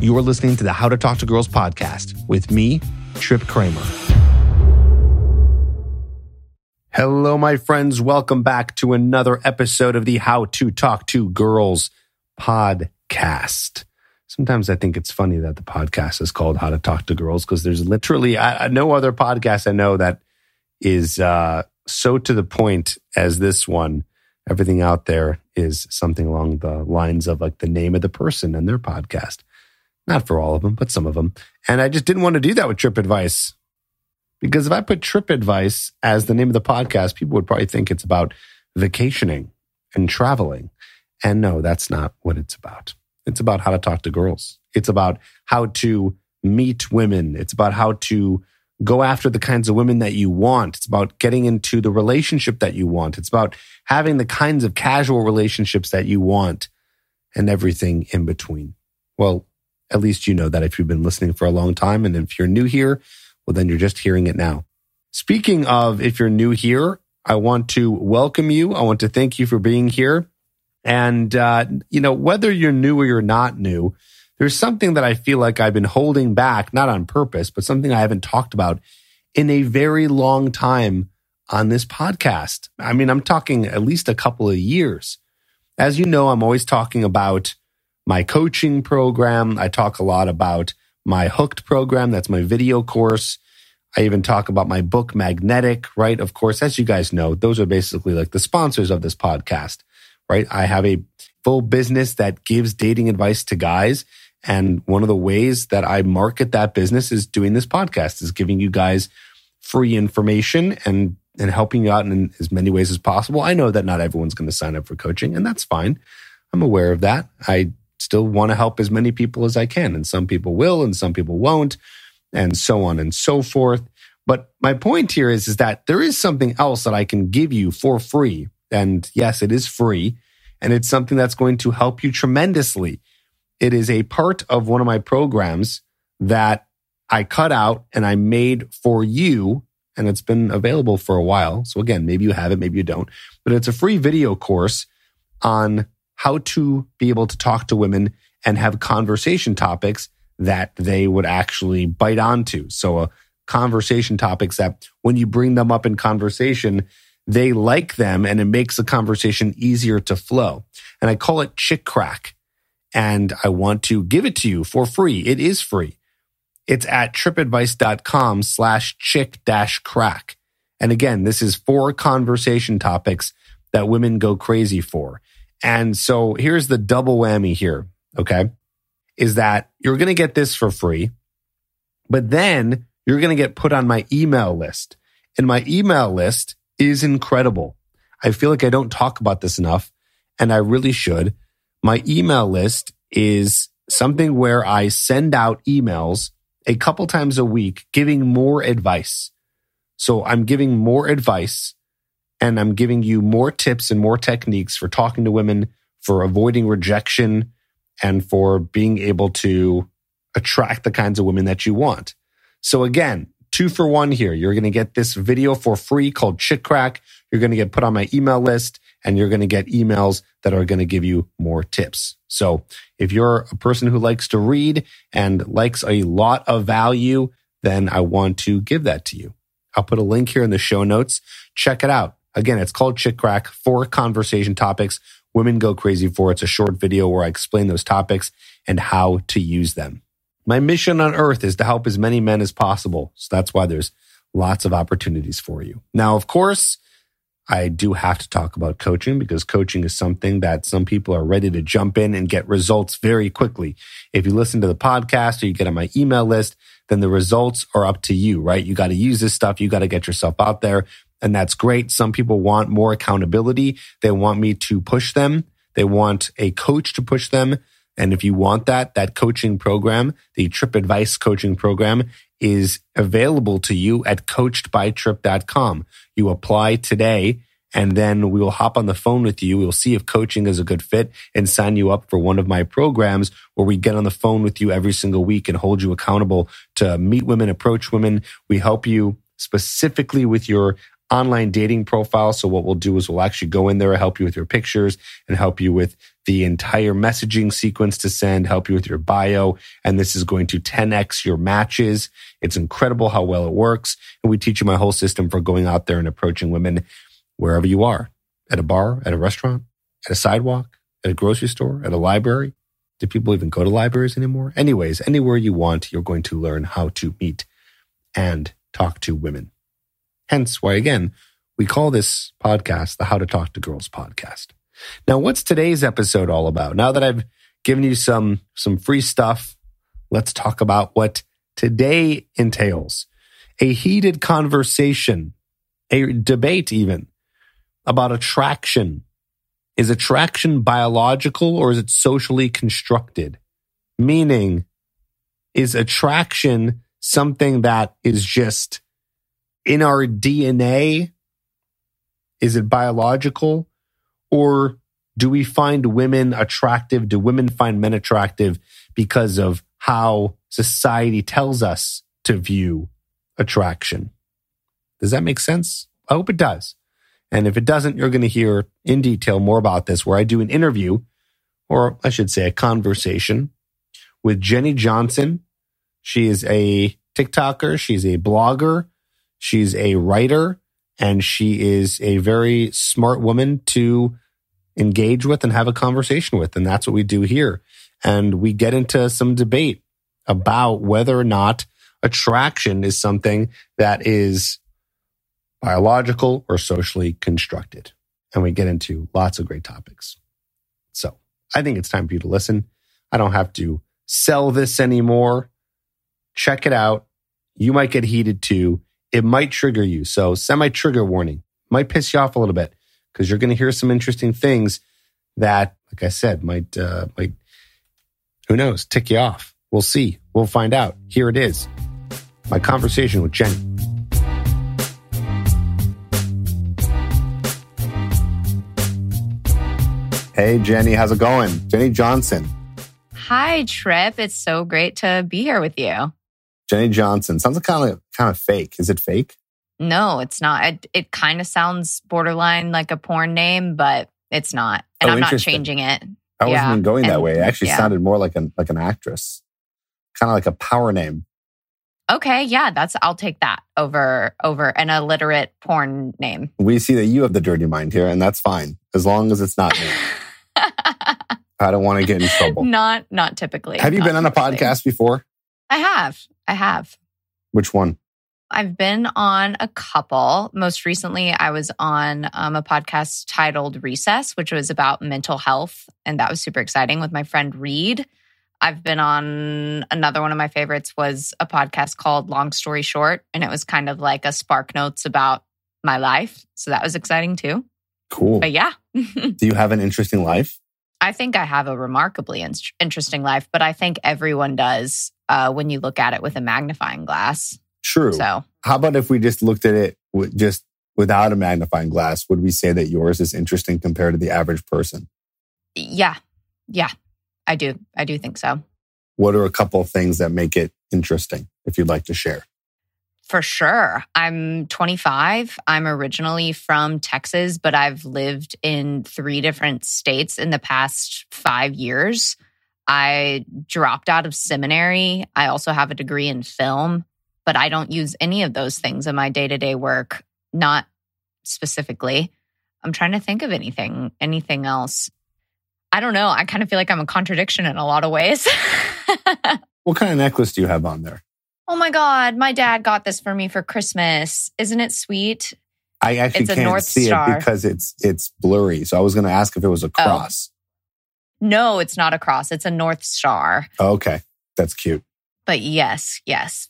You are listening to the How to Talk to Girls podcast with me, Trip Kramer. Hello, my friends. Welcome back to another episode of the How to Talk to Girls podcast. Sometimes I think it's funny that the podcast is called How to Talk to Girls because there's literally no other podcast I know that is so to the point as this one. Everything out there is something along the lines of like the name of the person and their podcast. Not for all of them, but some of them. And I just didn't want to do that with Trip Advice because if I put Trip Advice as the name of the podcast, people would probably think it's about vacationing and traveling. And no, that's not what it's about. It's about how to talk to girls. It's about how to meet women. It's about how to go after the kinds of women that you want. It's about getting into the relationship that you want. It's about having the kinds of casual relationships that you want and everything in between. Well, at least you know that if you've been listening for a long time. And if you're new here, well, then you're just hearing it now. Speaking of, if you're new here, I want to welcome you. I want to thank you for being here. And, whether you're new or you're not new, there's something that I feel like I've been holding back, not on purpose, but something I haven't talked about in a very long time on this podcast. I mean, I'm talking at least a couple of years. As you know, I'm always talking about my coaching program. I talk a lot about my Hooked program. That's my video course. I even talk about my book, Magnetic, right? Of course, as you guys know, those are basically like the sponsors of this podcast. Right? I have a full business that gives dating advice to guys. And one of the ways that I market that business is doing this podcast, is giving you guys free information and helping you out in as many ways as possible. I know that not everyone's going to sign up for coaching, and that's fine. I'm aware of that. I still want to help as many people as I can. And some people will, and some people won't, and so on and so forth. But my point here is that there is something else that I can give you for free. And yes, it is free. And it's something that's going to help you tremendously. It is a part of one of my programs that I cut out and I made for you. And it's been available for a while. So again, maybe you have it, maybe you don't. But it's a free video course on how to be able to talk to women and have conversation topics that they would actually bite onto. So conversation topics that when you bring them up in conversation, they like them and it makes the conversation easier to flow. And I call it Chick Crack. And I want to give it to you for free. It is free. It's at tripadvice.com/chick-crack. And again, this is 4 conversation topics that women go crazy for. And so here's the double whammy here, okay? Is that you're going to get this for free, but then you're going to get put on my email list. And my email list is incredible. I feel like I don't talk about this enough, and I really should. My email list is something where I send out emails a couple times a week giving more advice. So I'm giving more advice, and I'm giving you more tips and more techniques for talking to women, for avoiding rejection, and for being able to attract the kinds of women that you want. So again, 2 for 1 here. You're going to get this video for free called Chick Crack. You're going to get put on my email list, and you're going to get emails that are going to give you more tips. So if you're a person who likes to read and likes a lot of value, then I want to give that to you. I'll put a link here in the show notes. Check it out. Again, it's called Chick Crack, 4 conversation topics women go crazy for. It's a short video where I explain those topics and how to use them. My mission on earth is to help as many men as possible. So that's why there's lots of opportunities for you. Now, of course, I do have to talk about coaching because coaching is something that some people are ready to jump in and get results very quickly. If you listen to the podcast or you get on my email list, then the results are up to you, right? You got to use this stuff. You got to get yourself out there. And that's great. Some people want more accountability. They want me to push them. They want a coach to push them. And if you want that coaching program, the Trip Advice coaching program is available to you at coachedbytrip.com. You apply today, and then we will hop on the phone with you. We'll see if coaching is a good fit and sign you up for one of my programs where we get on the phone with you every single week and hold you accountable to meet women, approach women. We help you specifically with your online dating profile. So what we'll do is we'll actually go in there, help you with your pictures and help you with the entire messaging sequence to send, help you with your bio. And this is going to 10x your matches. It's incredible how well it works. And we teach you my whole system for going out there and approaching women wherever you are, at a bar, at a restaurant, at a sidewalk, at a grocery store, at a library. Do people even go to libraries anymore? Anyways, anywhere you want, you're going to learn how to meet and talk to women. Hence why, again, we call this podcast the How to Talk to Girls podcast. Now, what's today's episode all about? Now that I've given you some free stuff, let's talk about what today entails. A heated conversation, a debate even, about attraction. Is attraction biological or is it socially constructed? Meaning, is attraction something that is just in our DNA? Is it biological? Or do we find women attractive? Do women find men attractive because of how society tells us to view attraction? Does that make sense? I hope it does. And if it doesn't, you're going to hear in detail more about this, where I do an interview, or I should say a conversation, with Jenni Johnson. She is a TikToker, she's a blogger, she's a writer, and she is a very smart woman to engage with and have a conversation with. And that's what we do here. And we get into some debate about whether or not attraction is something that is biological or socially constructed. And we get into lots of great topics. So I think it's time for you to listen. I don't have to sell this anymore. Check it out. You might get heated too. It might trigger you. So semi-trigger warning. Might piss you off a little bit because you're going to hear some interesting things that, like I said, might, who knows, tick you off. We'll see. We'll find out. Here it is. My conversation with Jenni. Hey, Jenni, how's it going? Jenni Johnson. Hi, Trip. It's so great to be here with you. Jenni Johnson. Sounds kind of fake. Is it fake? No, it's not. It kind of sounds borderline like a porn name, but it's not. And I'm not changing it. I wasn't even going that way. It actually sounded more like an actress. Kind of like a power name. Okay, yeah, I'll take that over an illiterate porn name. We see that you have the dirty mind here, and that's fine. As long as it's not me. I don't want to get in trouble. Not typically. Have you been on a podcast before? I have. Which one? I've been on a couple. Most recently, I was on a podcast titled Recess, which was about mental health. And that was super exciting with my friend Reed. I've been on another one of my favorites was a podcast called Long Story Short. And it was kind of like a Spark Notes about my life. So that was exciting too. Cool. But yeah. Do you have an interesting life? I think I have a remarkably interesting life, but I think everyone does when you look at it with a magnifying glass. True. So, how about if we just looked at it just without a magnifying glass? Would we say that yours is interesting compared to the average person? Yeah, I do. I do think so. What are a couple of things that make it interesting, if you'd like to share? For sure. I'm 25. I'm originally from Texas, but I've lived in 3 different states in the past 5 years. I dropped out of seminary. I also have a degree in film, but I don't use any of those things in my day-to-day work. Not specifically. I'm trying to think of anything else. I don't know. I kind of feel like I'm a contradiction in a lot of ways. What kind of necklace do you have on there? Oh my God, my dad got this for me for Christmas. Isn't it sweet? I actually can't see it because it's blurry. So I was going to ask if it was a cross. Oh. No, it's not a cross. It's a North Star. Oh, okay. That's cute. But yes.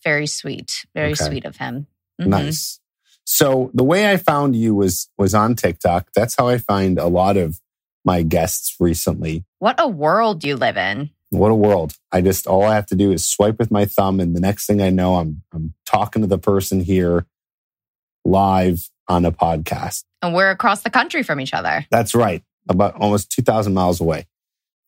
Very sweet. Very sweet of him. Mm-hmm. Nice. So the way I found you was on TikTok. That's how I find a lot of my guests recently. What a world you live in. What a world. All I have to do is swipe with my thumb and the next thing I know, I'm talking to the person here live on a podcast. And we're across the country from each other. That's right. About almost 2,000 miles away.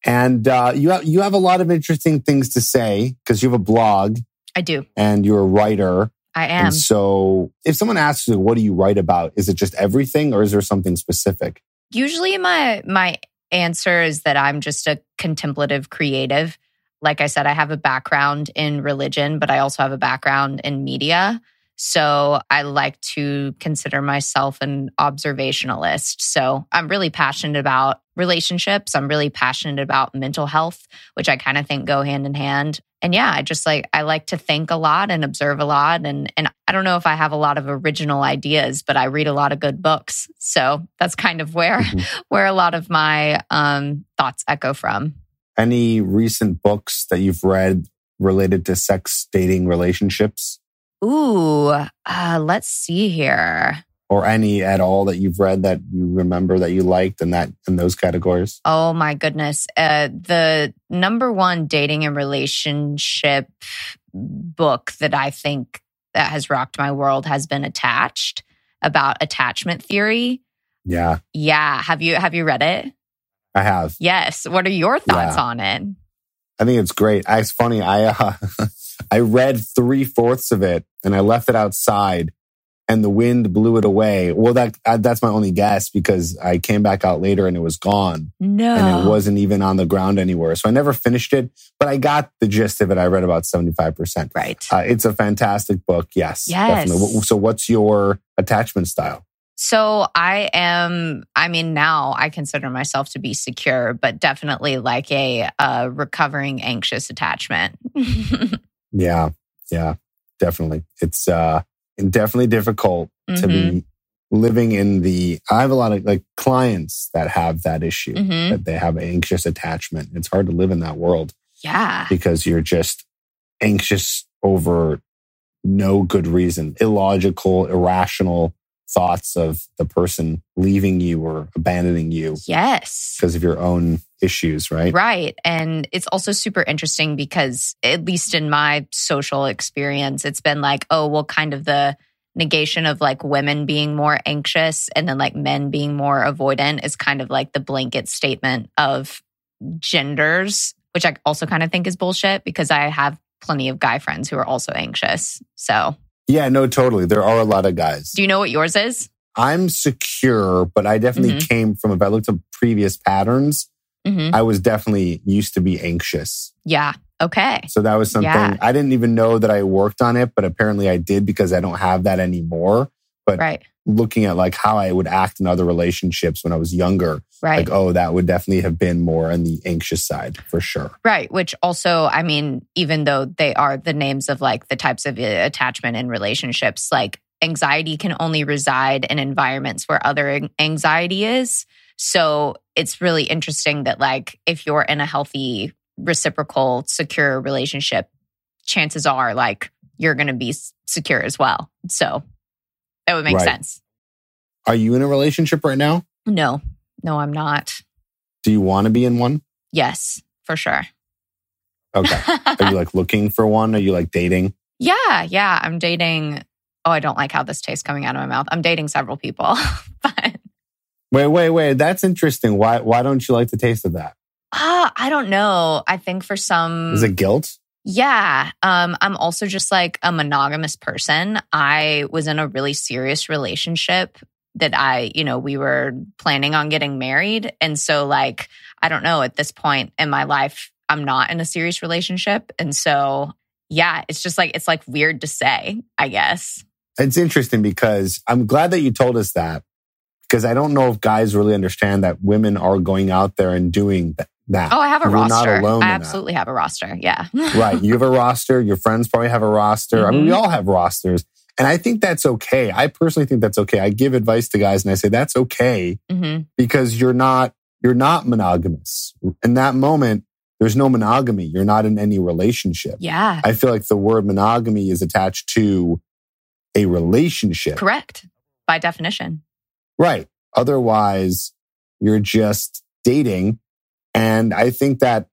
And you have a lot of interesting things to say because you have a blog. I do. And you're a writer. I am. And so if someone asks you, what do you write about? Is it just everything or is there something specific? Usually my answer is that I'm just a contemplative creative. Like I said, I have a background in religion, but I also have a background in media. So I like to consider myself an observationalist. So I'm really passionate about relationships. I'm really passionate about mental health, which I kind of think go hand in hand. And yeah, I like to think a lot and observe a lot. And I don't know if I have a lot of original ideas, but I read a lot of good books. So that's kind of where a lot of my thoughts echo from. Any recent books that you've read related to sex, dating, relationships? Ooh, let's see here. Or any at all that you've read that you remember that you liked in those categories? Oh my goodness. The number one dating and relationship book that I think that has rocked my world has been Attached, about attachment theory. Yeah. Yeah. Have you read it? I have. Yes. What are your thoughts on it? I think it's great. It's funny. I read 3/4 of it and I left it outside and the wind blew it away. Well, that's my only guess because I came back out later and it was gone. No. And it wasn't even on the ground anywhere. So I never finished it, but I got the gist of it. I read about 75%. Right. It's a fantastic book. Yes. Definitely. So what's your attachment style? So now I consider myself to be secure, but definitely like a recovering anxious attachment. Yeah, definitely. It's definitely difficult to be living in the... I have a lot of clients that have that issue, that they have an anxious attachment. It's hard to live in that world. Yeah. Because you're just anxious over no good reason. Illogical, irrational thoughts of the person leaving you or abandoning you. Yes. Because of your own issues, right? Right. And it's also super interesting because, at least in my social experience, it's been kind of the negation of women being more anxious and then men being more avoidant is kind of the blanket statement of genders, which I also kind of think is bullshit because I have plenty of guy friends who are also anxious. So... Yeah, no, totally. There are a lot of guys. Do you know what yours is? I'm secure, but I definitely came from, if I looked at previous patterns, I was definitely used to be anxious. Yeah. Okay. So that was something, I didn't even know that I worked on it, but apparently I did because I don't have that anymore. But looking at how I would act in other relationships when I was younger, that would definitely have been more on the anxious side for sure. Right, which also, even though they are the names of the types of attachment in relationships, anxiety can only reside in environments where other anxiety is. So it's really interesting that if you're in a healthy, reciprocal, secure relationship, chances are you're going to be secure as well. So... that would make sense. Are you in a relationship right now? No, I'm not. Do you want to be in one? Yes, for sure. Okay. Are you looking for one? Are you dating? Yeah, I'm dating. Oh, I don't like how this tastes coming out of my mouth. I'm dating several people. But... Wait. That's interesting. Why don't you like the taste of that? I don't know. I think for some... Is it guilt? Yeah. I'm also just a monogamous person. I was in a really serious relationship that we were planning on getting married. And so I don't know, at this point in my life, I'm not in a serious relationship. And so, yeah, it's just it's weird to say, I guess. It's interesting because I'm glad that you told us that because I don't know if guys really understand that women are going out there and doing that. Oh, I have a roster. Not alone. I absolutely have a roster. Yeah. Right. You have a roster. Your friends probably have a roster. Mm-hmm. We all have rosters. And I think that's okay. I personally think that's okay. I give advice to guys and I say, that's okay because you're not monogamous. In that moment, there's no monogamy. You're not in any relationship. Yeah. I feel the word monogamy is attached to a relationship. Correct. By definition. Right. Otherwise, you're just dating. And I think that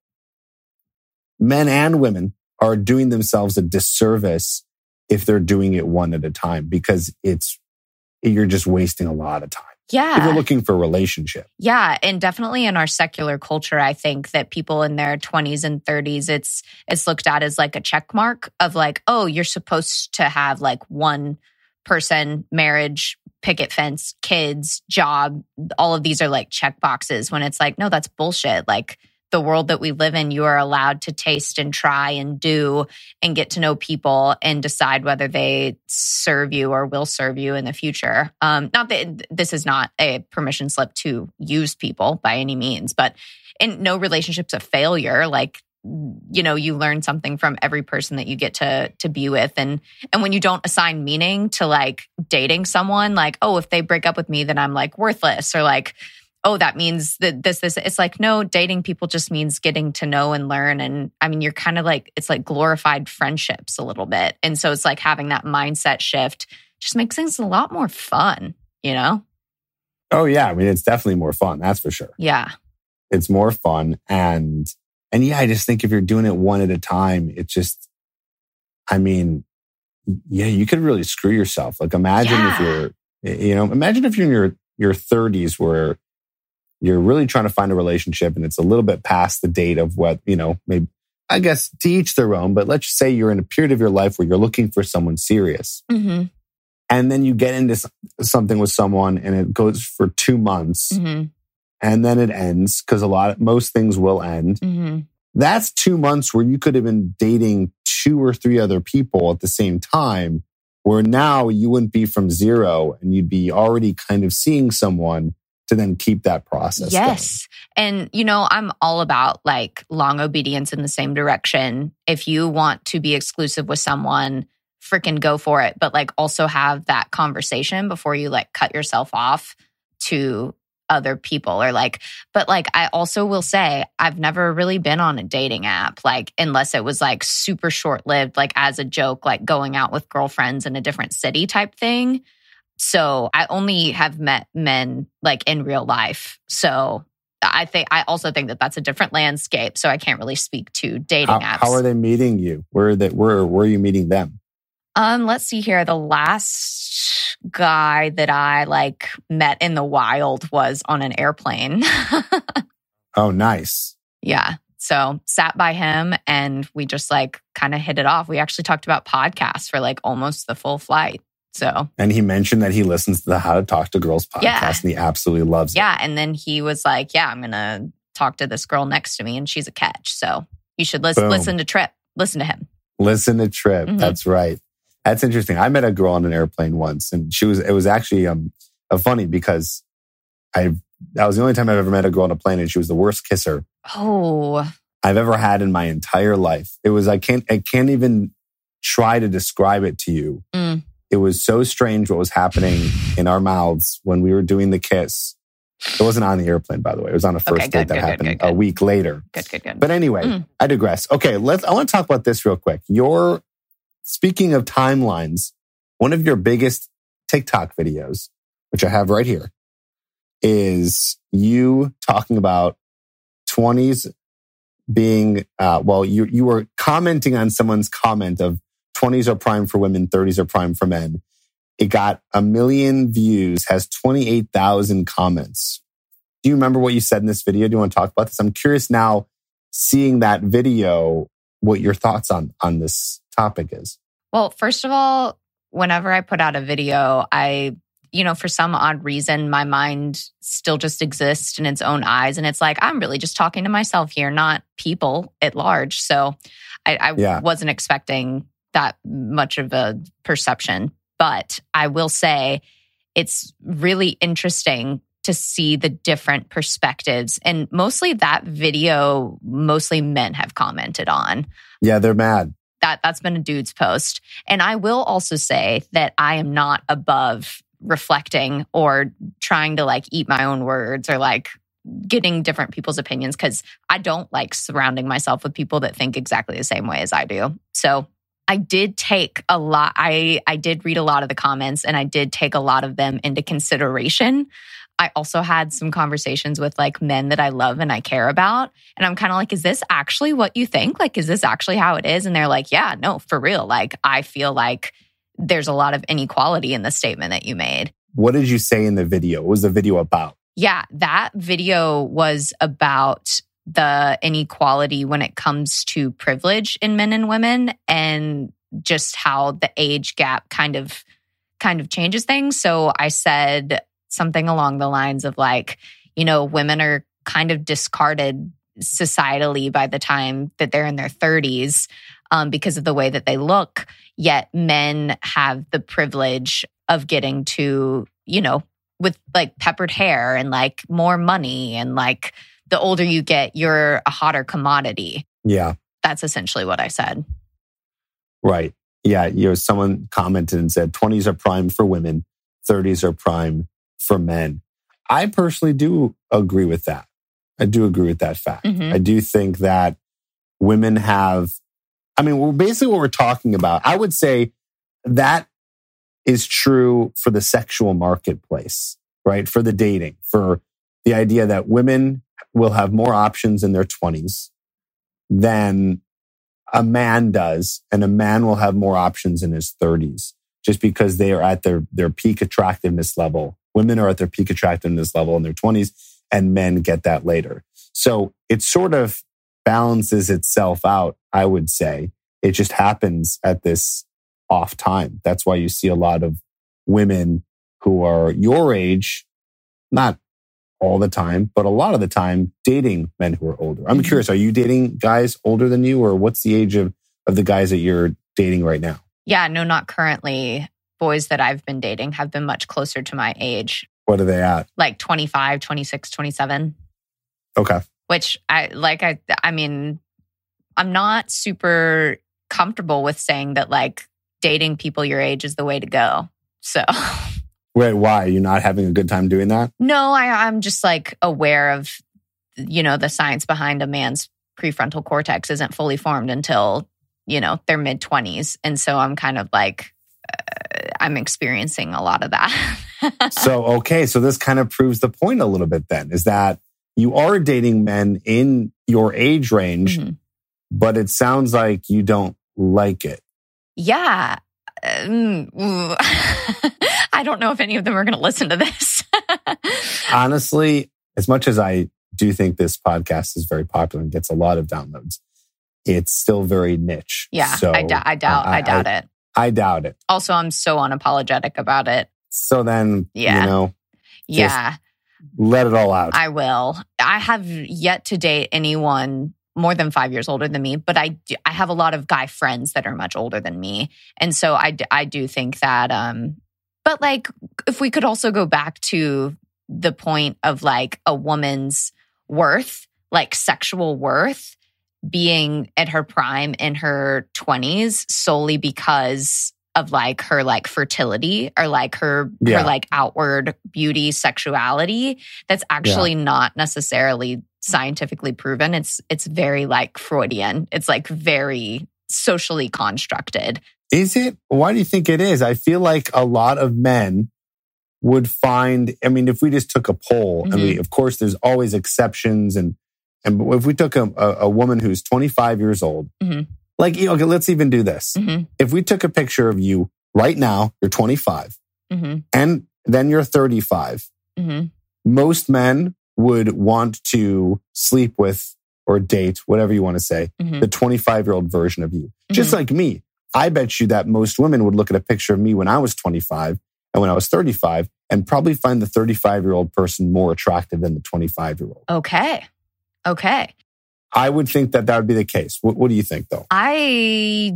men and women are doing themselves a disservice if they're doing it one at a time because you're just wasting a lot of time. Yeah. If you're looking for a relationship. Yeah. And definitely in our secular culture, I think that people in their 20s and 30s, it's looked at as like a check mark of like, oh, you're supposed to have like one person, marriage, picket fence, kids, job. All of these are like check boxes when it's like, no, that's bullshit. Like the world that we live in, you are allowed to taste and try and do and get to know people and decide whether they serve you or will serve you in the future. Not that this is not a permission slip to use people by any means, but in no relationship's a failure. Like, you know, you learn something from every person that you get to be with. And when you don't assign meaning to like dating someone, like, oh, if they break up with me, then I'm like worthless, or like, oh, that means that this, it's like, no, dating people just means getting to know and learn. And I mean, you're kind of like, it's like glorified friendships a little bit. And so it's like having that mindset shift just makes things a lot more fun, you know? Oh yeah. I mean, it's definitely more fun. That's for sure. Yeah. It's more fun. And yeah, I just think if you're doing it one at a time, it just, I mean, yeah, you could really screw yourself. Like imagine if you're, you know, imagine if you're in your 30s where you're really trying to find a relationship and it's a little bit past the date of what, you know, maybe, I guess to each their own, but let's just say you're in a period of your life where you're looking for someone serious. Mm-hmm. And then you get into something with someone and it goes for 2 months. Mm-hmm. And then it ends because most things will end. Mm-hmm. That's 2 months where you could have been dating 2 or 3 other people at the same time, where now you wouldn't be from zero and you'd be already kind of seeing someone to then keep that process. Yes. Going. And, you know, I'm all about like long obedience in the same direction. If you want to be exclusive with someone, freaking go for it. But like also have that conversation before you like cut yourself off to other people, or like, but like, I also will say I've never really been on a dating app, like unless it was like super short-lived, like as a joke, like going out with girlfriends in a different city type thing. So I only have met men like in real life. So I also think that that's a different landscape. So I can't really speak to dating apps. How are they meeting you? Where are you meeting them? Let's see here. The last guy that I like met in the wild was on an airplane. Oh, nice. Yeah. So sat by him and we just like kind of hit it off. We actually talked about podcasts for like almost the full flight. So, and he mentioned that he listens to the How to Talk to Girls podcast and he absolutely loves it. Yeah. And then he was like, yeah, I'm going to talk to this girl next to me and she's a catch. So you should listen to Trip. Listen to him. Listen to Trip. Mm-hmm. That's right. That's interesting. I met a girl on an airplane once, and it was actually funny because that was the only time I've ever met a girl on a plane, and she was the worst kisser I've ever had in my entire life. It was I can't even try to describe it to you. Mm. It was so strange what was happening in our mouths when we were doing the kiss. It wasn't on the airplane, by the way. It was on a first date that happened a week later. Good. But anyway, I digress. Okay, I want to talk about this real quick. Speaking of timelines, one of your biggest TikTok videos, which I have right here, is you talking about 20s being, you were commenting on someone's comment of 20s are prime for women, 30s are prime for men. It got 1 million views, has 28,000 comments. Do you remember what you said in this video? Do you want to talk about this? I'm curious now, seeing that video, what your thoughts on this topic is. Well, first of all, whenever I put out a video, for some odd reason, my mind still just exists in its own eyes. And it's like, I'm really just talking to myself here, not people at large. So I wasn't expecting that much of a perception. But I will say it's really interesting to see the different perspectives. And mostly that video, mostly men have commented on. Yeah, they're mad. That's been a dude's post. And I will also say that I am not above reflecting or trying to like eat my own words or like getting different people's opinions, because I don't like surrounding myself with people that think exactly the same way as I do. So I did take a lot. I did read a lot of the comments and I did take a lot of them into consideration. I also had some conversations with like men that I love and I care about. And I'm kind of like, is this actually what you think? Like, is this actually how it is? And they're like, yeah, no, for real. Like, I feel like there's a lot of inequality in the statement that you made. What did you say in the video? What was the video about? Yeah, that video was about the inequality when it comes to privilege in men and women and just how the age gap kind of changes things. So I said something along the lines of like, you know, women are kind of discarded societally by the time that they're in their 30s because of the way that they look. Yet men have the privilege of getting to, you know, with like peppered hair and like more money and like the older you get, you're a hotter commodity. Yeah. That's essentially what I said. Right. Yeah. You know, someone commented and said 20s are prime for women, 30s are prime for men. I personally do agree with that. I do agree with that fact. Mm-hmm. I do think that women have, I mean, well, basically what we're talking about, I would say that is true for the sexual marketplace, right? For the dating, for the idea that women will have more options in their 20s than a man does, and a man will have more options in his 30s just because they are at their peak attractiveness level. Women are at their peak attractiveness level in their 20s, and men get that later. So it sort of balances itself out, I would say. It just happens at this off time. That's why you see a lot of women who are your age, not all the time, but a lot of the time, dating men who are older. I'm curious, are you dating guys older than you, or what's the age of the guys that you're dating right now? Yeah, no, not currently. Boys that I've been dating have been much closer to my age. What are they at? Like 25, 26, 27. Okay. Which I mean, I'm not super comfortable with saying that like dating people your age is the way to go. So... Wait, why? Are you not having a good time doing that? No, I'm just like aware of, you know, the science behind a man's prefrontal cortex isn't fully formed until, you know, their mid-20s. And so I'm kind of like, I'm experiencing a lot of that. So this kind of proves the point a little bit then, is that you are dating men in your age range, mm-hmm. but it sounds like you don't like it. Yeah. I don't know if any of them are going to listen to this. Honestly, as much as I do think this podcast is very popular and gets a lot of downloads, it's still very niche. Yeah, so I doubt it. I doubt it. Also, I'm so unapologetic about it. So then, yeah. You know, yeah, let it all out. I will. I have yet to date anyone more than 5 years older than me, but I have a lot of guy friends that are much older than me. And so I do think that... But like, if we could also go back to the point of like a woman's worth, like sexual worth, being at her prime in her 20s solely because of like her like fertility or like her like outward beauty, sexuality, that's actually not necessarily scientifically proven. It's very like Freudian. It's like very socially constructed. Is it? Why do you think it is? I feel like a lot of men would find... I mean, if we just took a poll, mm-hmm. I mean, of course, there's always exceptions. And if we took a woman who's 25 years old, mm-hmm. like, you know, okay, let's even do this. Mm-hmm. If we took a picture of you right now, you're 25, mm-hmm. and then you're 35, mm-hmm. most men would want to sleep with or date, whatever you want to say, mm-hmm. the 25-year-old version of you. Mm-hmm. Just like me. I bet you that most women would look at a picture of me when I was 25 and when I was 35 and probably find the 35-year-old person more attractive than the 25-year-old. Okay. I would think that would be the case. What do you think, though? I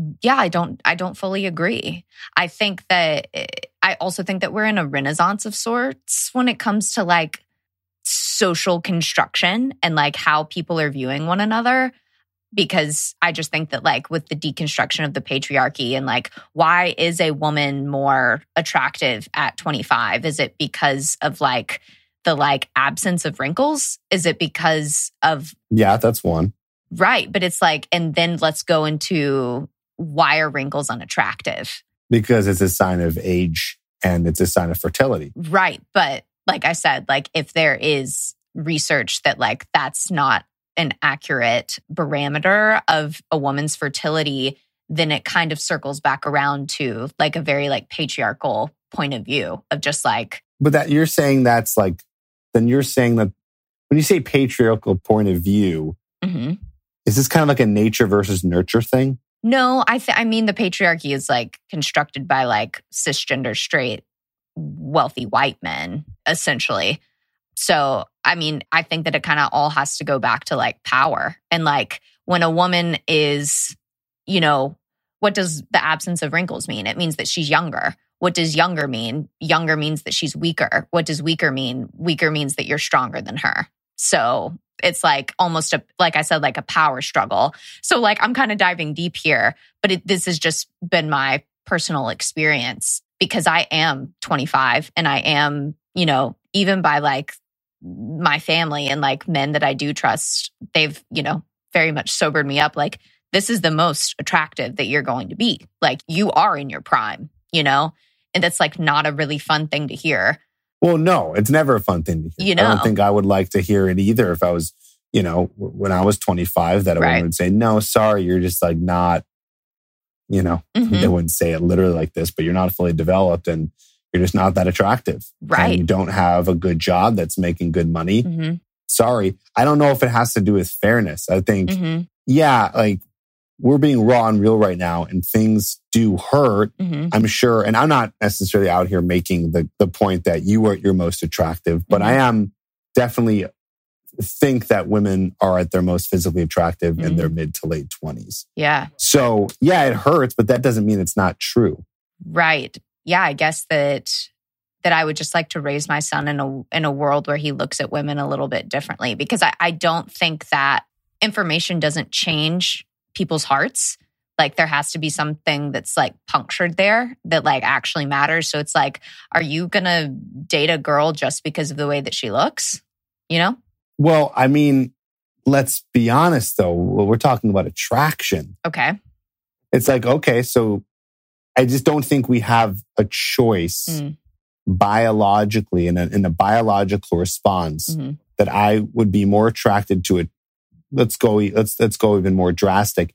don't fully agree. I also think that we're in a renaissance of sorts when it comes to like social construction and like how people are viewing one another. Because I just think that like with the deconstruction of the patriarchy and like, why is a woman more attractive at 25? Is it because of like the like absence of wrinkles? Is it because of... Yeah, that's one. Right. But it's like, and then let's go into why are wrinkles unattractive? Because it's a sign of age and it's a sign of fertility. Right. But like I said, like if there is research that like that's not an accurate barometer of a woman's fertility, then it kind of circles back around to like a very like patriarchal point of view of just like But that you're saying that's like, then you're saying that when you say patriarchal point of view, mm-hmm. is this kind of like a nature versus nurture thing? No, I mean the patriarchy is like constructed by like cisgender, straight, wealthy white men, essentially. So, I mean, I think that it kind of all has to go back to like power. And like when a woman is, you know, what does the absence of wrinkles mean? It means that she's younger. What does younger mean? Younger means that she's weaker. What does weaker mean? Weaker means that you're stronger than her. So it's like almost a, like I said, like a power struggle. So like I'm kind of diving deep here, but this has just been my personal experience because I am 25 and I am, you know, even by like my family and like men that I do trust, they've, you know, very much sobered me up. Like this is the most attractive that you're going to be. Like you are in your prime, you know, and that's like not a really fun thing to hear. Well, no, it's never a fun thing to hear. You know? I don't think I would like to hear it either if I was, you know, when I was 25, that a woman would say, no, sorry, you're just like not, you know, mm-hmm. they wouldn't say it literally like this, but you're not fully developed and you're just not that attractive. Right. And you don't have a good job that's making good money. Mm-hmm. Sorry. I don't know if it has to do with fairness. I think, mm-hmm. yeah, like we're being raw and real right now and things do hurt, mm-hmm. I'm sure. And I'm not necessarily out here making the point that you are at your most attractive, but mm-hmm. I am definitely think that women are at their most physically attractive mm-hmm. in their mid to late 20s. Yeah. So yeah, it hurts, but that doesn't mean it's not true. Right. Yeah, I guess that I would just like to raise my son in a world where he looks at women a little bit differently because I don't think that information doesn't change people's hearts. Like there has to be something that's like punctured there that like actually matters. So it's like, are you going to date a girl just because of the way that she looks? You know? Well, I mean, let's be honest though. We're talking about attraction. Okay. It's like, okay, so I just don't think we have a choice biologically in a biological response mm-hmm. that I would be more attracted to it. Let's go even more drastic.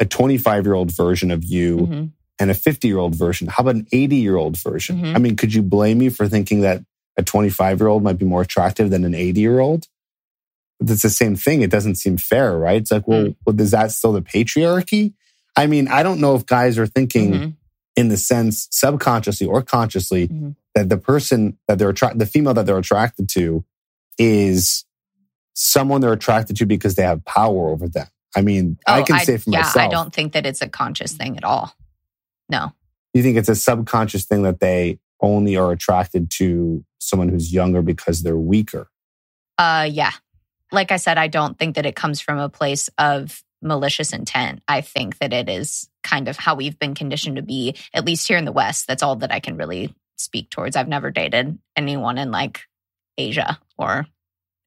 A 25-year-old version of you mm-hmm. and a 50-year-old version. How about an 80-year-old version? Mm-hmm. I mean, could you blame me for thinking that a 25-year-old might be more attractive than an 80-year-old? That's the same thing. It doesn't seem fair, right? It's like, well, is that still the patriarchy? I mean, I don't know if guys are thinking mm-hmm. in the sense subconsciously or consciously mm-hmm. that the person that they're the female that they're attracted to is someone they're attracted to because they have power over them. I mean, I can say for myself. Yeah, I don't think that it's a conscious thing at all. No. You think it's a subconscious thing that they only are attracted to someone who's younger because they're weaker? Yeah. Like I said, I don't think that it comes from a place of malicious intent. I think that it is kind of how we've been conditioned to be, at least here in the West. That's all that I can really speak towards. I've never dated anyone in like Asia or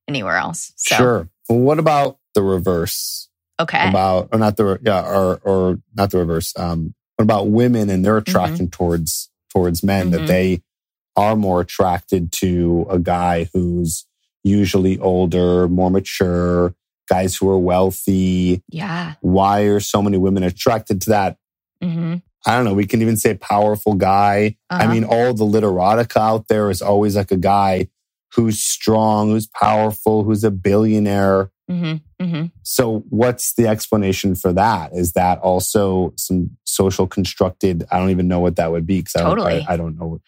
anywhere else. So. Sure. Well, what about the reverse? Okay. Or not the reverse. What about women and their attraction mm-hmm. towards men mm-hmm. that they are more attracted to a guy who's usually older, more mature, guys who are wealthy. Yeah. Why are so many women attracted to that? Mm-hmm. I don't know. We can even say powerful guy. Uh-huh. I mean, all the lit erotica out there is always like a guy who's strong, who's powerful, who's a billionaire. Mm-hmm. Mm-hmm. So what's the explanation for that? Is that also some social constructed? I don't even know what that would be because I don't know.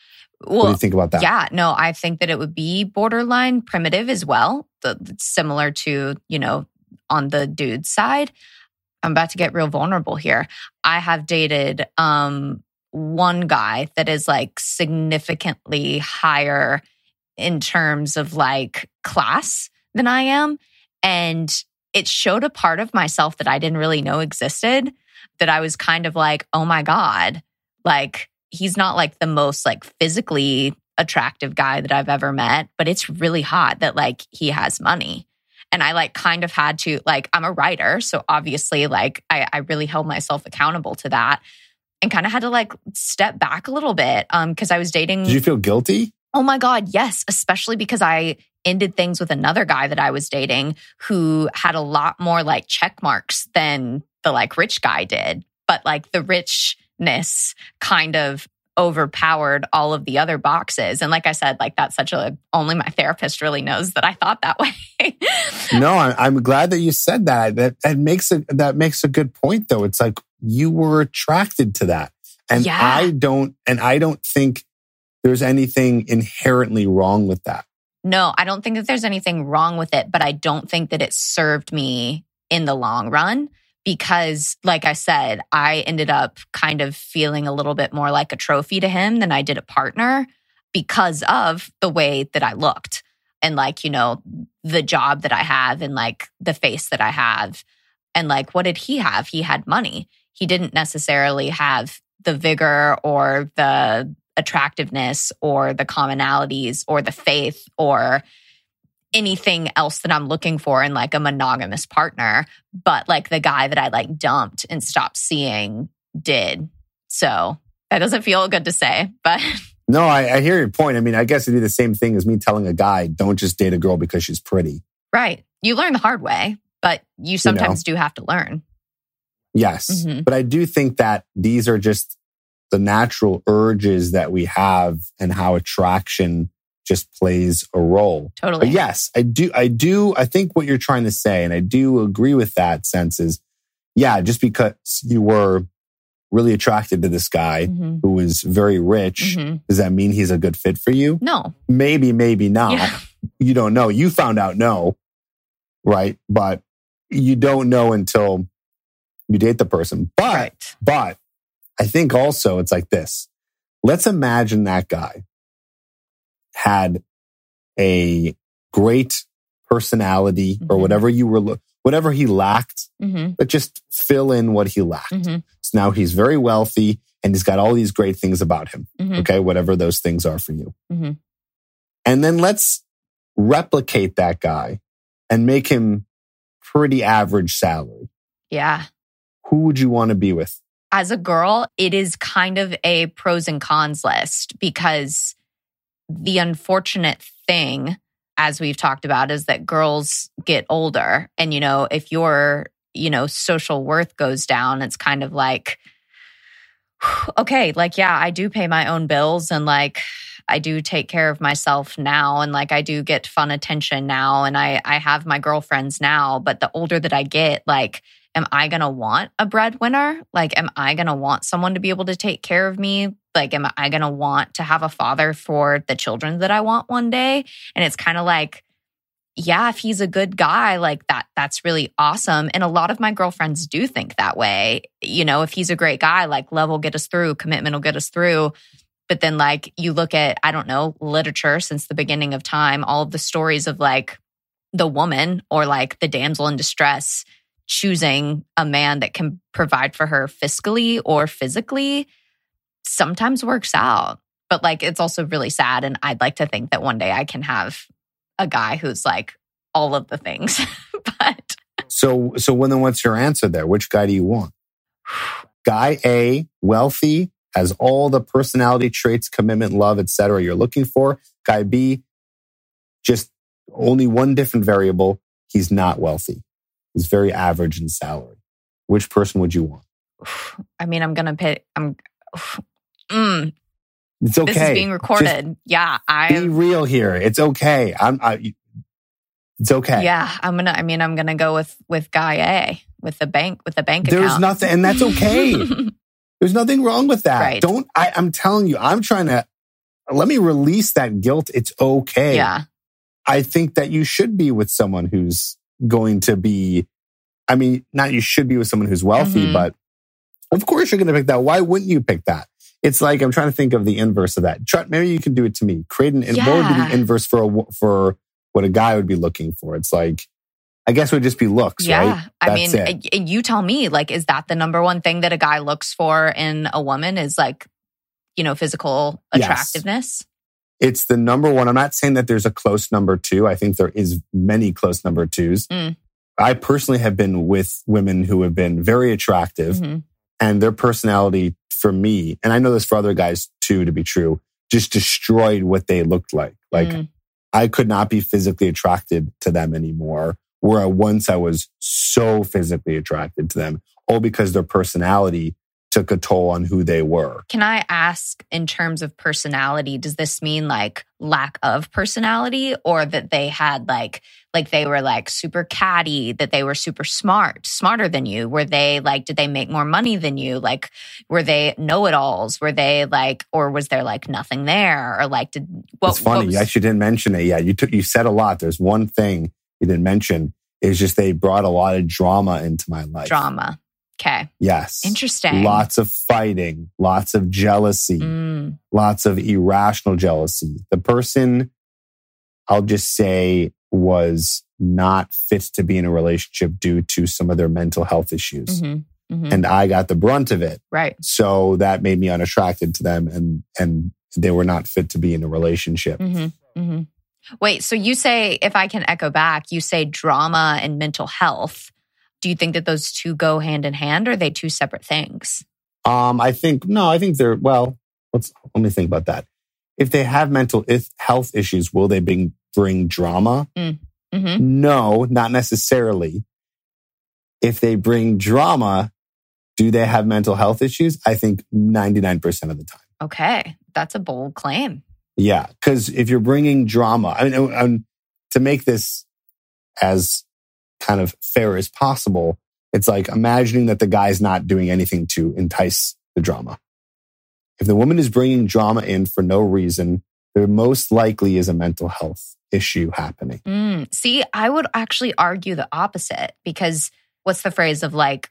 Well, what do you think about that? Yeah, no, I think that it would be borderline primitive as well. Similar to, you know, on the dude side. I'm about to get real vulnerable here. I have dated one guy that is like significantly higher in terms of like class than I am. And it showed a part of myself that I didn't really know existed, that I was kind of like, oh my God, like he's not like the most like physically attractive guy that I've ever met, but it's really hot that like he has money. And I like kind of had to, like, I'm a writer. So obviously like I really held myself accountable to that and kind of had to like step back a little bit because I was dating. Did you feel guilty? Oh my God, yes. Especially because I ended things with another guy that I was dating who had a lot more like check marks than the like rich guy did. But like the richness kind of overpowered all of the other boxes. And like I said, like that's such a, only my therapist really knows that I thought that way. No, I'm glad that you said that. That makes a good point though. It's like you were attracted to that. And yeah. I don't think there's anything inherently wrong with that. No, I don't think that there's anything wrong with it, but I don't think that it served me in the long run. Because, like I said, I ended up kind of feeling a little bit more like a trophy to him than I did a partner because of the way that I looked and, like, you know, the job that I have and, like, the face that I have. And, like, what did he have? He had money. He didn't necessarily have the vigor or the attractiveness or the commonalities or the faith or anything else that I'm looking for in like a monogamous partner, but like the guy that I like dumped and stopped seeing did. So that doesn't feel good to say, but... No, I hear your point. I mean, I guess it'd be the same thing as me telling a guy, don't just date a girl because she's pretty. Right. You learn the hard way, but you sometimes do have to learn. Yes. Mm-hmm. But I do think that these are just the natural urges that we have and how attraction just plays a role. Totally. But yes, I think what you're trying to say, and I do agree with that sense is, yeah, just because you were really attracted to this guy who was very rich, does that mean he's a good fit for you? No. Maybe, maybe not. Yeah. You don't know. You found out no, right? But you don't know until you date the person. But, right. But I think also it's like this. Let's imagine that guy had a great personality or whatever he lacked, but just fill in what he lacked. So now he's very wealthy and he's got all these great things about him. Okay, whatever those things are for you. And then let's replicate that guy and make him pretty average salary. Yeah. Who would you want to be with? As a girl, it is kind of a pros and cons list because the unfortunate thing, as we've talked about, is that girls get older. And, you know, if your, you know, social worth goes down, it's kind of like, okay, like, yeah, I do pay my own bills and like, I do take care of myself now. And like, I do get fun attention now. And I have my girlfriends now. But the older that I get, like, am I going to want a breadwinner? Like, am I going to want someone to be able to take care of me? Like, am I going to want to have a father for the children that I want one day? And it's kind of like, yeah, if he's a good guy, like that's really awesome. And a lot of my girlfriends do think that way. You know, if he's a great guy, like love will get us through, commitment will get us through. But then like you look at, I don't know, literature since the beginning of time, all of the stories of like the woman or like the damsel in distress choosing a man that can provide for her fiscally or physically sometimes works out. But like, it's also really sad. And I'd like to think that one day I can have a guy who's like all of the things. But So when then what's your answer there? Which guy do you want? Guy A, wealthy, has all the personality traits, commitment, love, etc. you're looking for. Guy B, just only one different variable. He's not wealthy. He's very average in salary. Which person would you want? I mean, I'm going to pick... It's okay. This is being recorded. Just yeah, be real here. It's okay. It's okay. Yeah, I'm gonna go with guy A with the bank. There's nothing, and that's okay. There's nothing wrong with that. Right. I'm telling you. I'm trying to let me release that guilt. It's okay. Yeah. I think that you should be with someone who's going to be. I mean, not you should be with someone who's wealthy, but. Of course you're going to pick that. Why wouldn't you pick that? It's like, I'm trying to think of the inverse of that. Maybe you can do it to me. What would be the inverse for what a guy would be looking for? It's like, I guess it would just be looks, right? Yeah, I mean, you tell me, like, is that the number one thing that a guy looks for in a woman is like, you know, physical attractiveness? Yes. It's the number one. I'm not saying that there's a close number two. I think there is many close number twos. I personally have been with women who have been very attractive. And their personality for me, and I know this for other guys too to be true, just destroyed what they looked like. Like I could not be physically attracted to them anymore, where I was so physically attracted to them, all because their personality took a toll on who they were. Can I ask, in terms of personality, does this mean like lack of personality, or that they had like they were like super catty, that they were super smart, smarter than you? Were they like, did they make more money than you? Like, were they know-it-alls? Were they like, or was there like nothing there? Or like, did what? It's funny. You actually didn't mention it. Yeah, you said a lot. There's one thing you didn't mention. It's just they brought a lot of drama into my life. Drama. Okay. Yes. Interesting. Lots of fighting, lots of jealousy, lots of irrational jealousy. The person, I'll just say, was not fit to be in a relationship due to some of their mental health issues. Mm-hmm. Mm-hmm. And I got the brunt of it. Right. So that made me unattracted to them, and they were not fit to be in a relationship. Mm-hmm. Mm-hmm. Wait, so you say, if I can echo back, you say drama and mental health. Do you think that those two go hand in hand, or are they two separate things? I think they're, well, let me think about that. If they have mental health issues, will they bring drama? Mm-hmm. No, not necessarily. If they bring drama, do they have mental health issues? I think 99% of the time. Okay, that's a bold claim. Yeah, because if you're bringing drama, I mean, to make this as kind of fair as possible, it's like imagining that the guy's not doing anything to entice the drama. If the woman is bringing drama in for no reason, there most likely is a mental health issue happening. See, I would actually argue the opposite, because what's the phrase of like,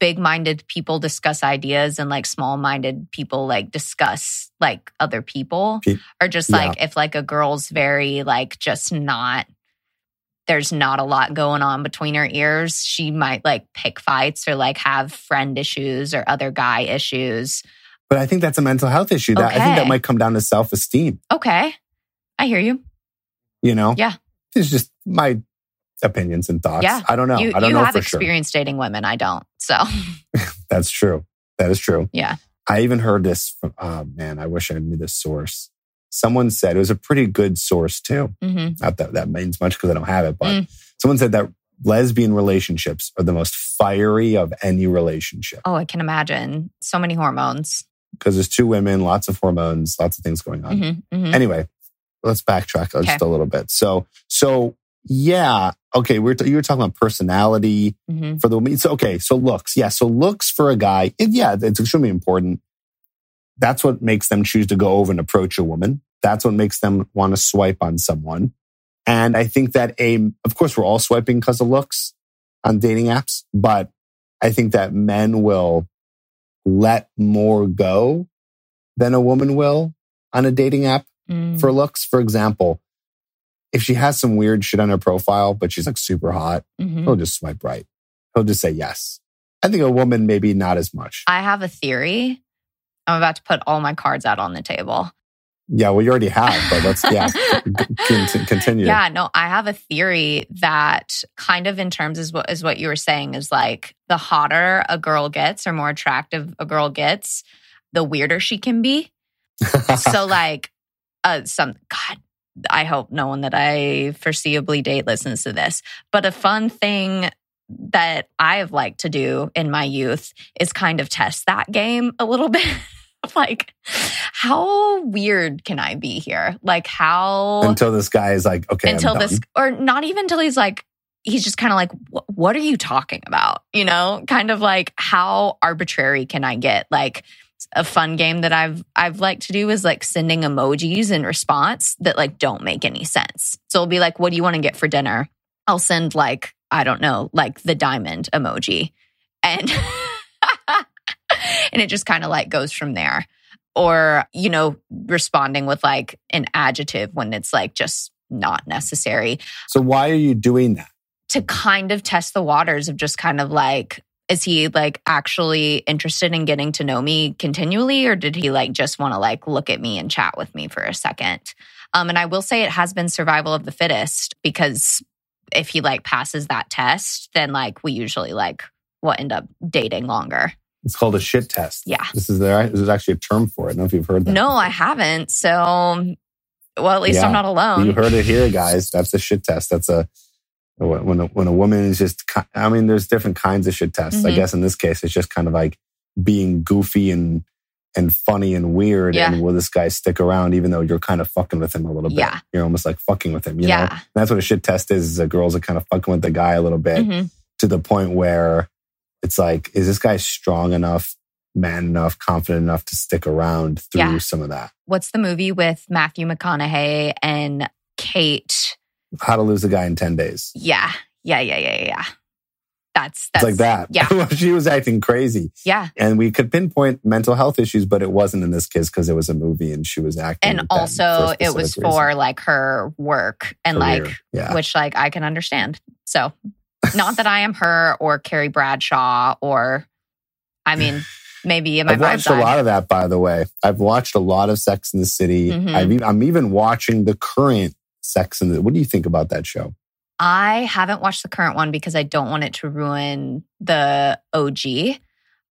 big-minded people discuss ideas and like small-minded people like discuss like other people, or just like if like a girl's very like just not, there's not a lot going on between her ears, she might like pick fights or like have friend issues or other guy issues. But I think that's a mental health issue. Okay. I think that might come down to self-esteem. Okay. I hear you. You know? Yeah. It's just my opinions and thoughts. Yeah. I don't know. I don't know for sure. You have experience dating women. I don't. So that's true. That is true. Yeah. I even heard this from, oh man, I wish I knew this source. Someone said, it was a pretty good source too. Mm-hmm. Not that means much because I don't have it, but someone said that lesbian relationships are the most fiery of any relationship. Oh, I can imagine. So many hormones. Because there's two women, lots of hormones, lots of things going on. Mm-hmm. Mm-hmm. Anyway, let's backtrack just a little bit. So yeah. Okay. You were talking about personality for the woman. So looks. Yeah. So looks for a guy. It's extremely important. That's what makes them choose to go over and approach a woman. That's what makes them want to swipe on someone. And I think that of course we're all swiping because of looks on dating apps, but I think that men will let more go than a woman will on a dating app for looks. For example, if she has some weird shit on her profile, but she's like super hot, he'll just swipe right. He'll just say yes. I think a woman, maybe not as much. I have a theory. I'm about to put all my cards out on the table. Yeah, well, you already have, but let's continue. Yeah, no, I have a theory that kind of in terms is what you were saying is like the hotter a girl gets or more attractive a girl gets, the weirder she can be. So like, I hope no one that I foreseeably date listens to this. But a fun thing that I've liked to do in my youth is kind of test that game a little bit. Like, how weird can I be here? Like, how... Until this guy is like, okay, until I'm done. Or not even till he's like, he's just kind of like, what are you talking about? You know, kind of like, how arbitrary can I get? Like... A fun game that I've liked to do is like sending emojis in response that like don't make any sense. So it'll be like, what do you want to get for dinner? I'll send like, I don't know, like the diamond emoji. And and it just kind of like goes from there. Or, you know, responding with like an adjective when it's like just not necessary. So why are you doing that? To kind of test the waters of just kind of like, is he like actually interested in getting to know me continually, or did he like just want to like look at me and chat with me for a second? And I will say it has been survival of the fittest, because if he like passes that test, then like we usually like will end up dating longer. It's called a shit test. Yeah. There's actually a term for it. I don't know if you've heard that. No, I haven't. So, well, at least I'm not alone. You heard it here, guys. That's a shit test. That's a... When a woman is just, I mean, there's different kinds of shit tests. I guess in this case, it's just kind of like being goofy and funny and weird, and will this guy stick around even though you're kind of fucking with him a little bit? Yeah. You're almost like fucking with him, you know? And that's what a shit test is that girls are kind of fucking with the guy a little bit to the point where it's like, is this guy strong enough, man enough, confident enough to stick around through some of that? What's the movie with Matthew McConaughey and Kate? How to Lose a Guy in 10 Days. Yeah. That's it's like that. Yeah. She was acting crazy. Yeah. And we could pinpoint mental health issues, but it wasn't in this case because it was a movie and she was acting. And also it was for like her work and career. Which like I can understand. So not that I am her or Carrie Bradshaw or, I mean, maybe in my mind's eye. I've watched a lot of that, by the way. I've watched a lot of Sex and the City. I'm even watching the current Sex and the City. What do you think about that show? I haven't watched the current one because I don't want it to ruin the OG.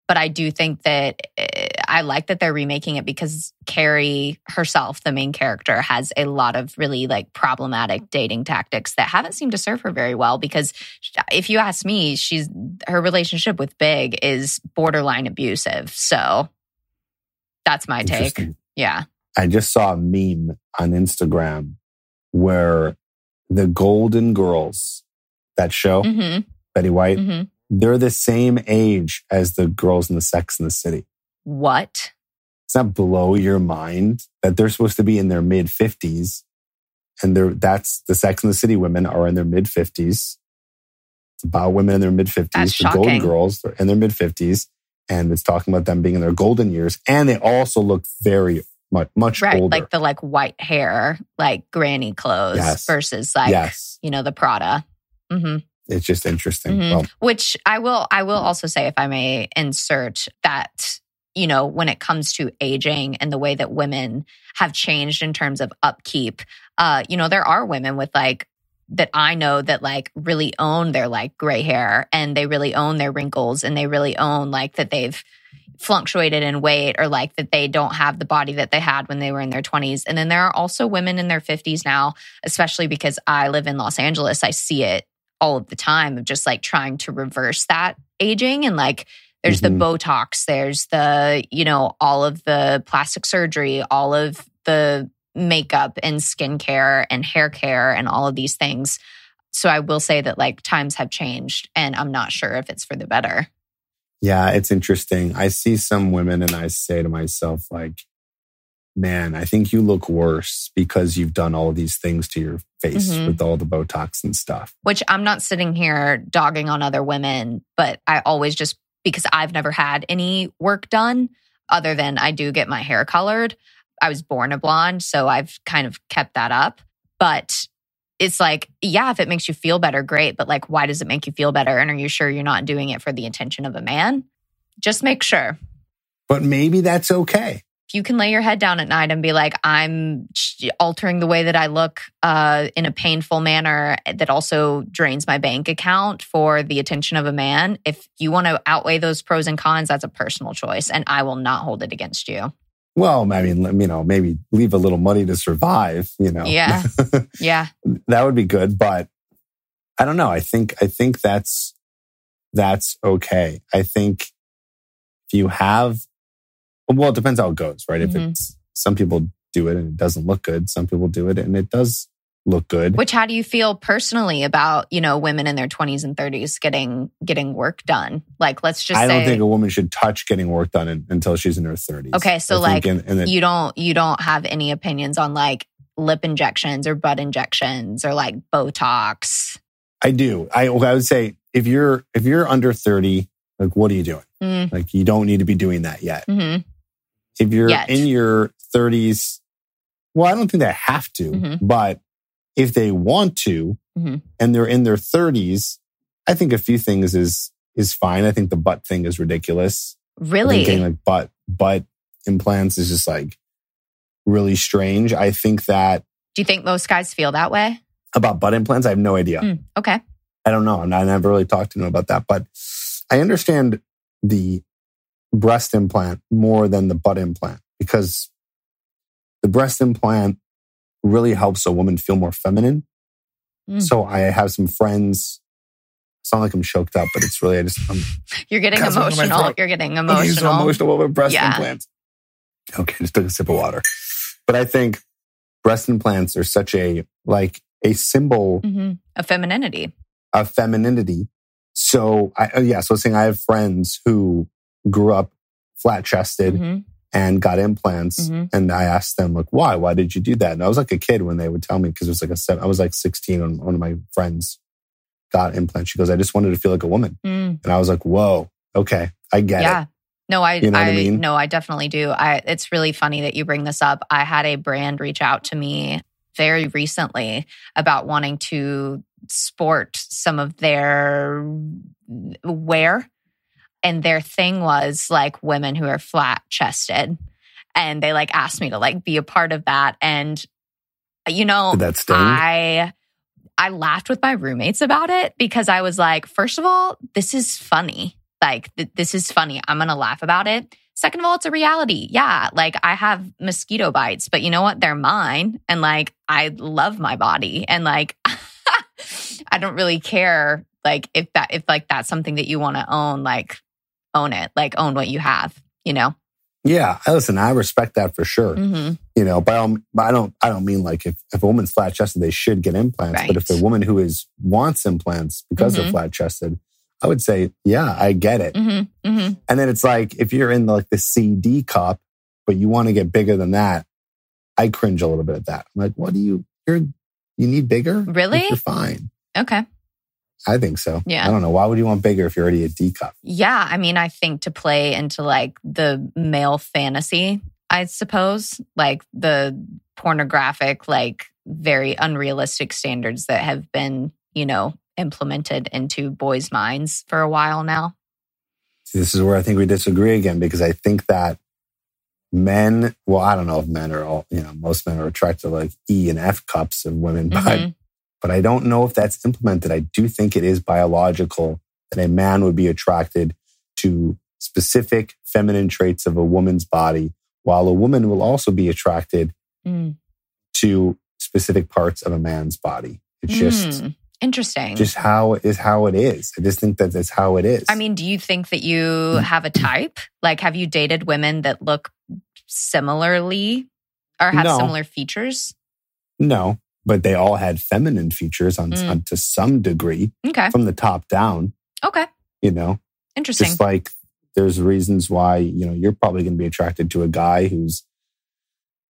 But I do think that I like that they're remaking it because Carrie herself, the main character, has a lot of really like problematic dating tactics that haven't seemed to serve her very well. Because if you ask me, her relationship with Big is borderline abusive. So that's my take. Yeah. I just saw a meme on Instagram where The Golden Girls, that show, Betty White, they're the same age as the girls in the Sex and the City. What? Does that blow your mind that they're supposed to be in their mid-50s and that's the Sex and the City women are in their mid-50s. It's about women in their mid-50s. That's shocking. Golden Girls, they're in their mid-50s, and it's talking about them being in their golden years, and they also look very much older. Right, like the white hair, granny clothes versus the Prada. It's just interesting. Well, which I will also say, if I may insert that, when it comes to aging and the way that women have changed in terms of upkeep, there are women with that I know that really own their gray hair, and they really own their wrinkles, and they really own that they've fluctuated in weight, or that they don't have the body that they had when they were in their 20s. And then there are also women in their 50s now, especially because I live in Los Angeles. I see it all of the time of just trying to reverse that aging. And there's the Botox, there's the, all of the plastic surgery, all of the makeup and skincare and hair care and all of these things. So I will say that times have changed, and I'm not sure if it's for the better. Yeah, it's interesting. I see some women and I say to myself, man, I think you look worse because you've done all of these things to your face with all the Botox and stuff. Which I'm not sitting here dogging on other women, but I always just, because I've never had any work done other than I do get my hair colored. I was born a blonde, so I've kind of kept that up. But it's if it makes you feel better, great. But why does it make you feel better? And are you sure you're not doing it for the attention of a man? Just make sure. But maybe that's okay. If you can lay your head down at night and be I'm altering the way that I look in a painful manner that also drains my bank account for the attention of a man. If you want to outweigh those pros and cons, that's a personal choice. And I will not hold it against you. Well, I mean, maybe leave a little money to survive, Yeah. Yeah. That would be good, but I don't know. I think that's okay. I think if you have, it depends how it goes, right? If it's, some people do it and it doesn't look good. Some people do it and it does look good. Which, how do you feel personally about, women in their 20s and 30s getting work done? Let's just I don't think a woman should touch getting work done until she's in her 30s. Okay, so you don't have any opinions on lip injections or butt injections or Botox? I do. I would say if you're under 30, what are you doing? You don't need to be doing that yet. If you're in your 30s, well, I don't think they have to, but if they want to, and they're in their 30s, I think a few things is fine. I think the butt thing is ridiculous. Really? Getting butt implants is just really strange. I think that... Do you think most guys feel that way? About butt implants? I have no idea. Okay. I don't know. I never really talked to them about that. But I understand the breast implant more than the butt implant, because the breast implant really helps a woman feel more feminine. So I have some friends, It's not like I'm choked up, but it's really, I just... You're getting emotional. You're getting emotional. I'm so emotional about breast implants. Okay, just took a sip of water. But I think breast implants are such a symbol... Mm-hmm. Of femininity. Of femininity. So, I was saying I have friends who grew up flat-chested mm-hmm. and got implants. Mm-hmm. And I asked them, like, why? Why did you do that? And I was like a kid when they would tell me, because it was I was like 16 when one of my friends got implants. She goes, I just wanted to feel like a woman. Mm. And I was like, whoa, okay, I get it. No, I definitely do. It's really funny that you bring this up. I had a brand reach out to me very recently about wanting to sport some of their wear. And their thing was like women who are flat chested. And they like asked me to like be a part of that. And, you know, I laughed with my roommates about it because I was like, first of all, this is funny. Like, this is funny. I'm going to laugh about it. Second of all, it's a reality. Yeah. Like, I have mosquito bites, but you know what? They're mine. And like, I love my body. And like, I don't really care. Like, if that's something that you want to own, like, own it, like, own what you have, you know? Yeah. Listen, I respect that for sure. Mm-hmm. You know, but I don't mean like if a woman's flat chested, they should get implants. Right. But if a woman who wants implants because mm-hmm. they're flat chested, I would say, yeah, I get it. Mm-hmm. Mm-hmm. And then it's like, if you're in like the CD cup, but you want to get bigger than that, I cringe a little bit at that. I'm like, what do you need bigger? Really? Like, you're fine. Okay. I think so. Yeah. I don't know. Why would you want bigger if you're already a D cup? Yeah. I mean, I think to play into like the male fantasy, I suppose, like the pornographic, like very unrealistic standards that have been, you know, implemented into boys' minds for a while now. This is where I think we disagree again, because I think that men, well, I don't know if men are all, you know, most men are attracted to like E and F cups of women, mm-hmm. But I don't know if that's implemented. I do think it is biological that a man would be attracted to specific feminine traits of a woman's body, while a woman will also be attracted to specific parts of a man's body. It's just interesting. Just how it is. I just think that that's how it is. I mean, do you think that you have a type? Like, have you dated women that look similarly or have similar features? No. But they all had feminine features on to some degree, from the top down. Okay. You know? Interesting. Just like there's reasons why, you know, you're probably going to be attracted to a guy who's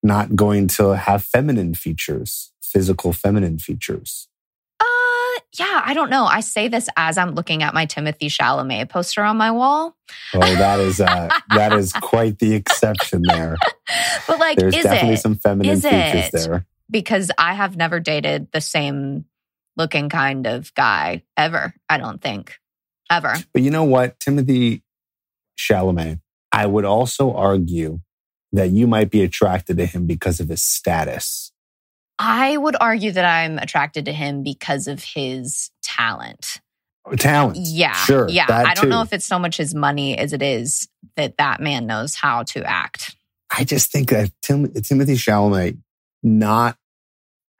not going to have feminine features, physical feminine features. Yeah, I don't know. I say this as I'm looking at my Timothée Chalamet poster on my wall. Oh, that is quite the exception there. But like, there's definitely some feminine features there. Because I have never dated the same looking kind of guy ever. I don't think. Ever. But you know what? Timothée Chalamet, I would also argue that you might be attracted to him because of his status. I would argue that I'm attracted to him because of his talent. Talent. Yeah. Sure. Yeah. I don't know if it's so much his money as it is that man knows how to act. I just think that Timothée Chalamet, not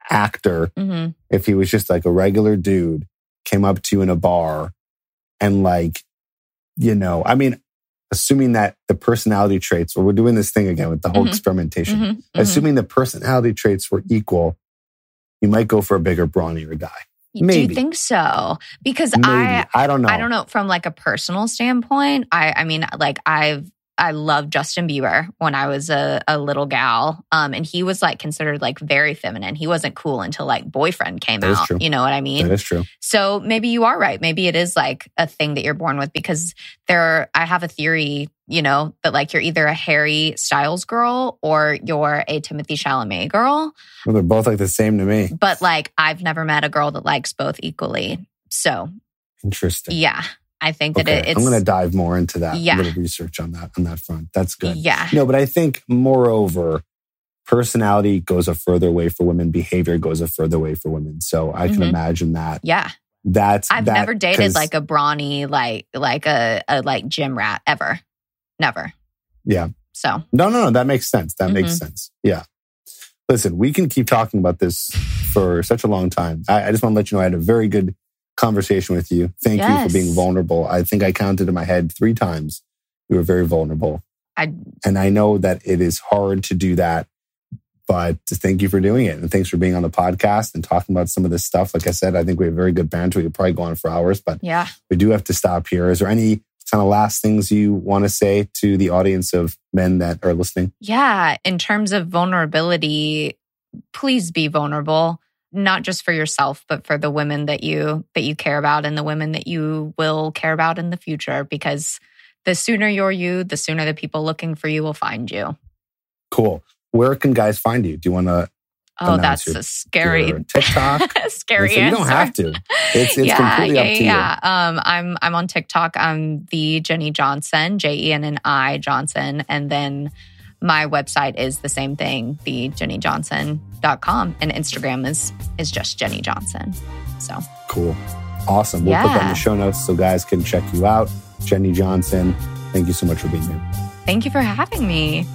actor, mm-hmm. if he was just like a regular dude, came up to you in a bar and like, you know, I mean, assuming that the personality traits, well, we're doing this thing again with the whole mm-hmm. experimentation, mm-hmm. Mm-hmm. assuming the personality traits were equal, you might go for a bigger, brawnier guy. Maybe. Do you think so? Because maybe. I don't know. I don't know. From like a personal standpoint, I mean, like I love Justin Bieber when I was a little gal. And he was like considered like very feminine. He wasn't cool until like Boyfriend came that out. You know what I mean? That is true. So maybe you are right. Maybe it is like a thing that you're born with, because I have a theory, you know, that like you're either a Harry Styles girl or you're a Timothée Chalamet girl. Well, they're both like the same to me. But like, I've never met a girl that likes both equally. So. Interesting. Yeah. I think that it's... I'm going to dive more into that, a little research on that front. That's good. Yeah. No, but I think, moreover, personality goes a further way for women. Behavior goes a further way for women. So I can imagine that. Yeah. I've never dated like a brawny, like a like gym rat ever. Never. Yeah. So. No. That makes sense. That makes sense. Yeah. Listen, we can keep talking about this for such a long time. I just want to let you know I had a very good conversation with you. Thank you for being vulnerable. I think I counted in my head 3 times. You were very vulnerable. And I know that it is hard to do that, but thank you for doing it. And thanks for being on the podcast and talking about some of this stuff. Like I said, I think we have very good banter. We could probably go on for hours, but we do have to stop here. Is there any kind of last things you want to say to the audience of men that are listening? Yeah. In terms of vulnerability, please be vulnerable, not just for yourself, but for the women that you care about and the women that you will care about in the future, because the sooner you're you, the sooner the people looking for you will find you. Cool. Where can guys find you? Do you want to? Oh, that's a scary TikTok. Scary. So you don't have to. It's completely up to you. I'm on TikTok. I'm the Jenni Johnson, Jenni Johnson, and then my website is the same thing, the JenniJohnson.com, and Instagram is just Jenni Johnson. So cool, awesome. We'll put that in the show notes so guys can check you out. Jenni Johnson, thank you so much for being here. Thank you for having me.